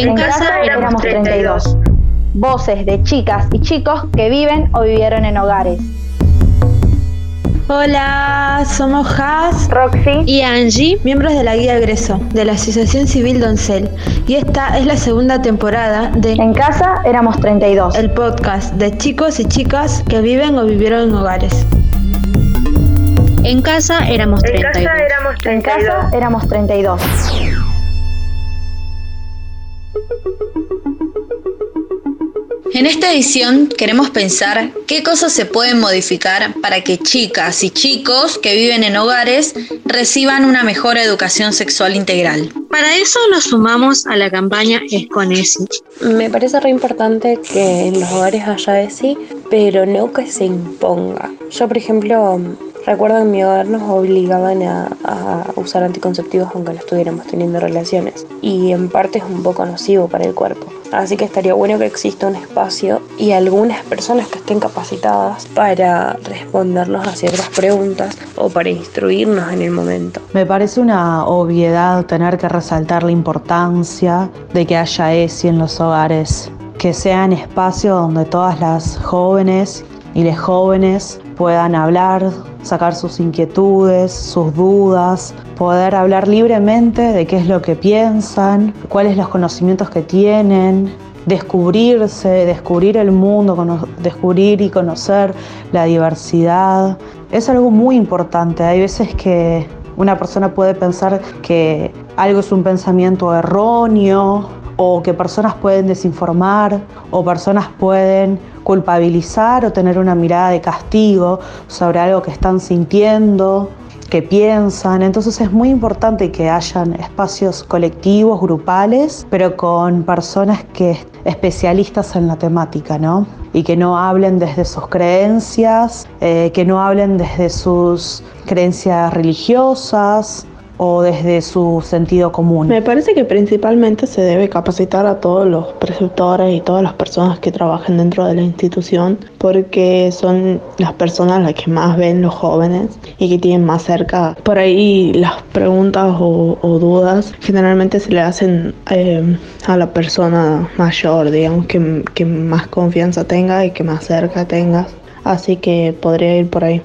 En casa éramos 32. Voces de chicas y chicos que viven o vivieron en hogares. Hola, somos Has, Roxy y Angie, miembros de la Guía Egreso de la Asociación Civil Doncel, y esta es la segunda temporada de En Casa éramos 32, el podcast de chicos y chicas que viven o vivieron en hogares. En casa éramos 32. En casa éramos 32. En esta edición queremos pensar qué cosas se pueden modificar para que chicas y chicos que viven en hogares reciban una mejor educación sexual integral. Para eso nos sumamos a la campaña Es con ESI. Me parece re importante que en los hogares haya ESI, pero no que se imponga. Yo, por ejemplo, recuerdo que en mi hogar nos obligaban a usar anticonceptivos aunque no estuviéramos teniendo relaciones, y en parte es un poco nocivo para el cuerpo. Así que estaría bueno que exista un espacio y algunas personas que estén capacitadas para respondernos a ciertas preguntas o para instruirnos en el momento. Me parece una obviedad tener que resaltar la importancia de que haya ESI en los hogares, que sean espacios donde todas las jóvenes y los jóvenes puedan hablar, sacar sus inquietudes, sus dudas, poder hablar libremente de qué es lo que piensan, cuáles los conocimientos que tienen, descubrirse, descubrir el mundo, descubrir y conocer la diversidad. Es algo muy importante. Hay veces que una persona puede pensar que algo es un pensamiento erróneo, o que personas pueden desinformar, o personas pueden culpabilizar o tener una mirada de castigo sobre algo que están sintiendo, que piensan. Entonces es muy importante que hayan espacios colectivos, grupales, pero con personas que especialistas en la temática, ¿no? Y que no hablen desde sus creencias, que no hablen desde sus creencias religiosas, o desde su sentido común. Me parece que principalmente se debe capacitar a todos los preceptores y todas las personas que trabajen dentro de la institución, porque son las personas las que más ven los jóvenes y que tienen más cerca. Por ahí las preguntas o dudas generalmente se le hacen a la persona mayor, digamos, que más confianza tenga y que más cerca tengas. Así que podría ir por ahí.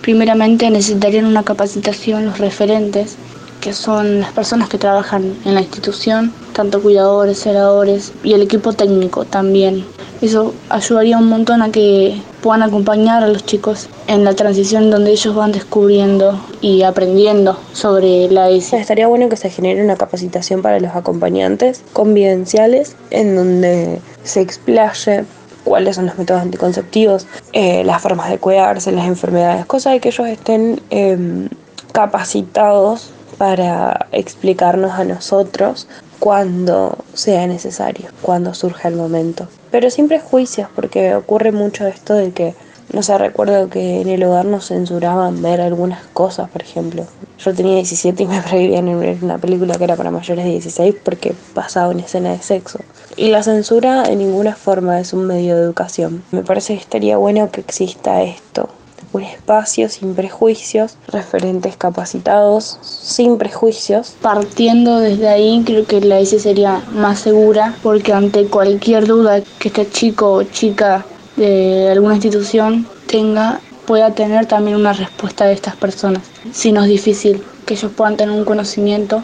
Primeramente necesitarían una capacitación los referentes, que son las personas que trabajan en la institución, tanto cuidadores, celadores y el equipo técnico también. Eso ayudaría un montón a que puedan acompañar a los chicos en la transición donde ellos van descubriendo y aprendiendo sobre la ESI. Estaría bueno que se genere una capacitación para los acompañantes convivenciales en donde se explaye cuáles son los métodos anticonceptivos, las formas de cuidarse, las enfermedades, cosa de que ellos estén capacitados para explicarnos a nosotros cuando sea necesario, cuando surja el momento. Pero sin prejuicios, porque ocurre mucho esto de que, no sé, recuerdo que en el hogar nos censuraban ver algunas cosas, por ejemplo. Yo tenía 17 y me prohibían ver una película que era para mayores de 16 porque pasaba una escena de sexo. Y la censura de ninguna forma es un medio de educación. Me parece que estaría bueno que exista esto. Un espacio sin prejuicios, referentes capacitados, sin prejuicios. Partiendo desde ahí, creo que la ESI sería más segura, porque ante cualquier duda que este chico o chica de alguna institución tenga, pueda tener también una respuesta de estas personas. Si no es difícil que ellos puedan tener un conocimiento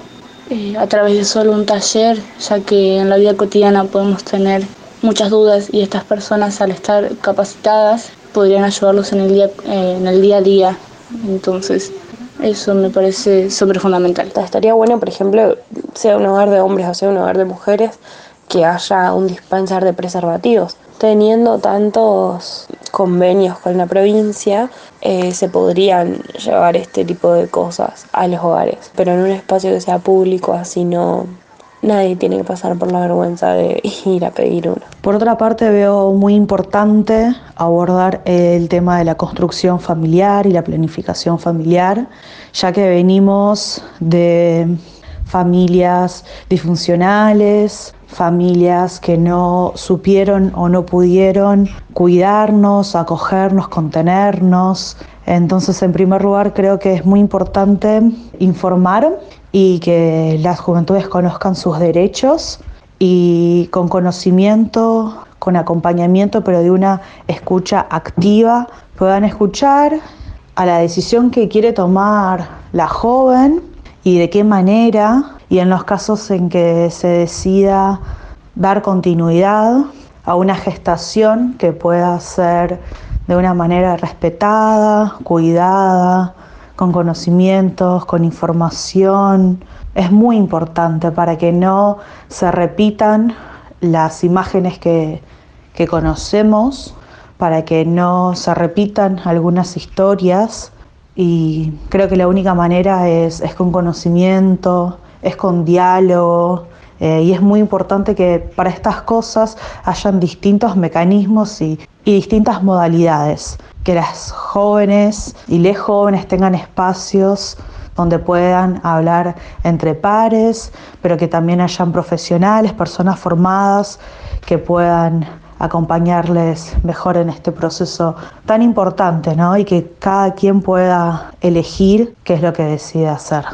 a través de solo un taller, ya que en la vida cotidiana podemos tener muchas dudas y estas personas, al estar capacitadas, podrían ayudarlos en el día a día. Entonces, eso me parece súper fundamental. Estaría bueno, por ejemplo, sea un hogar de hombres o sea un hogar de mujeres, que haya un dispenser de preservativos. Teniendo tantos convenios con la provincia, se podrían llevar este tipo de cosas a los hogares, pero en un espacio que sea público, así no, nadie tiene que pasar por la vergüenza de ir a pedir uno. Por otra parte, veo muy importante abordar el tema de la construcción familiar y la planificación familiar, ya que venimos de familias disfuncionales, familias que no supieron o no pudieron cuidarnos, acogernos, contenernos. Entonces, en primer lugar, creo que es muy importante informar y que las juventudes conozcan sus derechos y con conocimiento, con acompañamiento, pero de una escucha activa, puedan escuchar a la decisión que quiere tomar la joven y de qué manera, y en los casos en que se decida dar continuidad a una gestación que pueda ser de una manera respetada, cuidada, con conocimientos, con información. Es muy importante para que no se repitan las imágenes que conocemos, para que no se repitan algunas historias, y creo que la única manera es con conocimiento, es con diálogo, y es muy importante que para estas cosas hayan distintos mecanismos y distintas modalidades, que las jóvenes y les jóvenes tengan espacios donde puedan hablar entre pares, pero que también hayan profesionales, personas formadas que puedan acompañarles mejor en este proceso tan importante, ¿no? Y que cada quien pueda elegir qué es lo que decide hacer.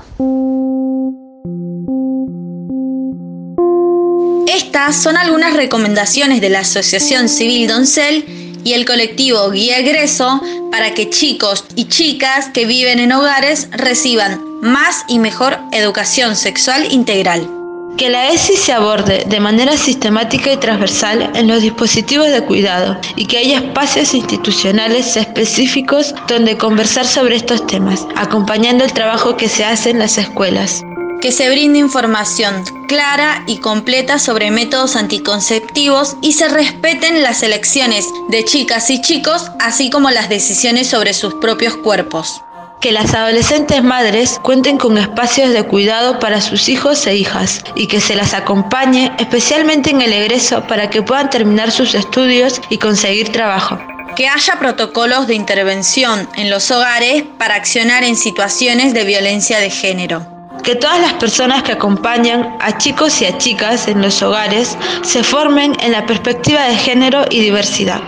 Estas son algunas recomendaciones de la Asociación Civil Doncel y el colectivo Guía Egreso para que chicos y chicas que viven en hogares reciban más y mejor educación sexual integral. Que la ESI se aborde de manera sistemática y transversal en los dispositivos de cuidado y que haya espacios institucionales específicos donde conversar sobre estos temas, acompañando el trabajo que se hace en las escuelas. Que se brinde información clara y completa sobre métodos anticonceptivos y se respeten las elecciones de chicas y chicos, así como las decisiones sobre sus propios cuerpos. Que las adolescentes madres cuenten con espacios de cuidado para sus hijos e hijas y que se las acompañe, especialmente en el egreso, para que puedan terminar sus estudios y conseguir trabajo. Que haya protocolos de intervención en los hogares para accionar en situaciones de violencia de género. Que todas las personas que acompañan a chicos y a chicas en los hogares se formen en la perspectiva de género y diversidad.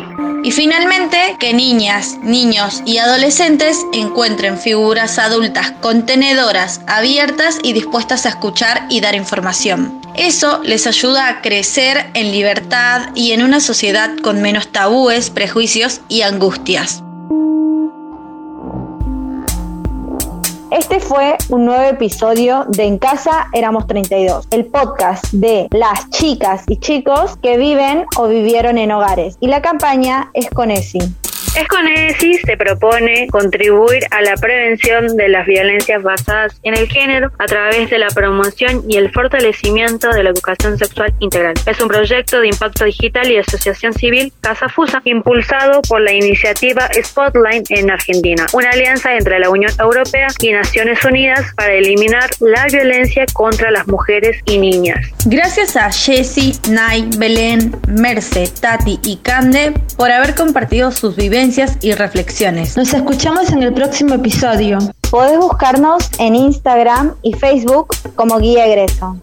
Y finalmente, que niñas, niños y adolescentes encuentren figuras adultas contenedoras, abiertas y dispuestas a escuchar y dar información. Eso les ayuda a crecer en libertad y en una sociedad con menos tabúes, prejuicios y angustias. Este fue un nuevo episodio de En Casa Éramos 32, el podcast de las chicas y chicos que viven o vivieron en hogares. Y la campaña Es con ESI. Es con ESI se propone contribuir a la prevención de las violencias basadas en el género a través de la promoción y el fortalecimiento de la educación sexual integral. Es un proyecto de impacto digital y asociación civil Casa Fusa, impulsado por la iniciativa Spotlight en Argentina, una alianza entre la Unión Europea y Naciones Unidas para eliminar la violencia contra las mujeres y niñas. Gracias a Jessy, Nay, Belén, Merce, Tati y Cande por haber compartido sus vivencias y reflexiones. Nos escuchamos en el próximo episodio. Podés buscarnos en Instagram y Facebook como Guía Egreso.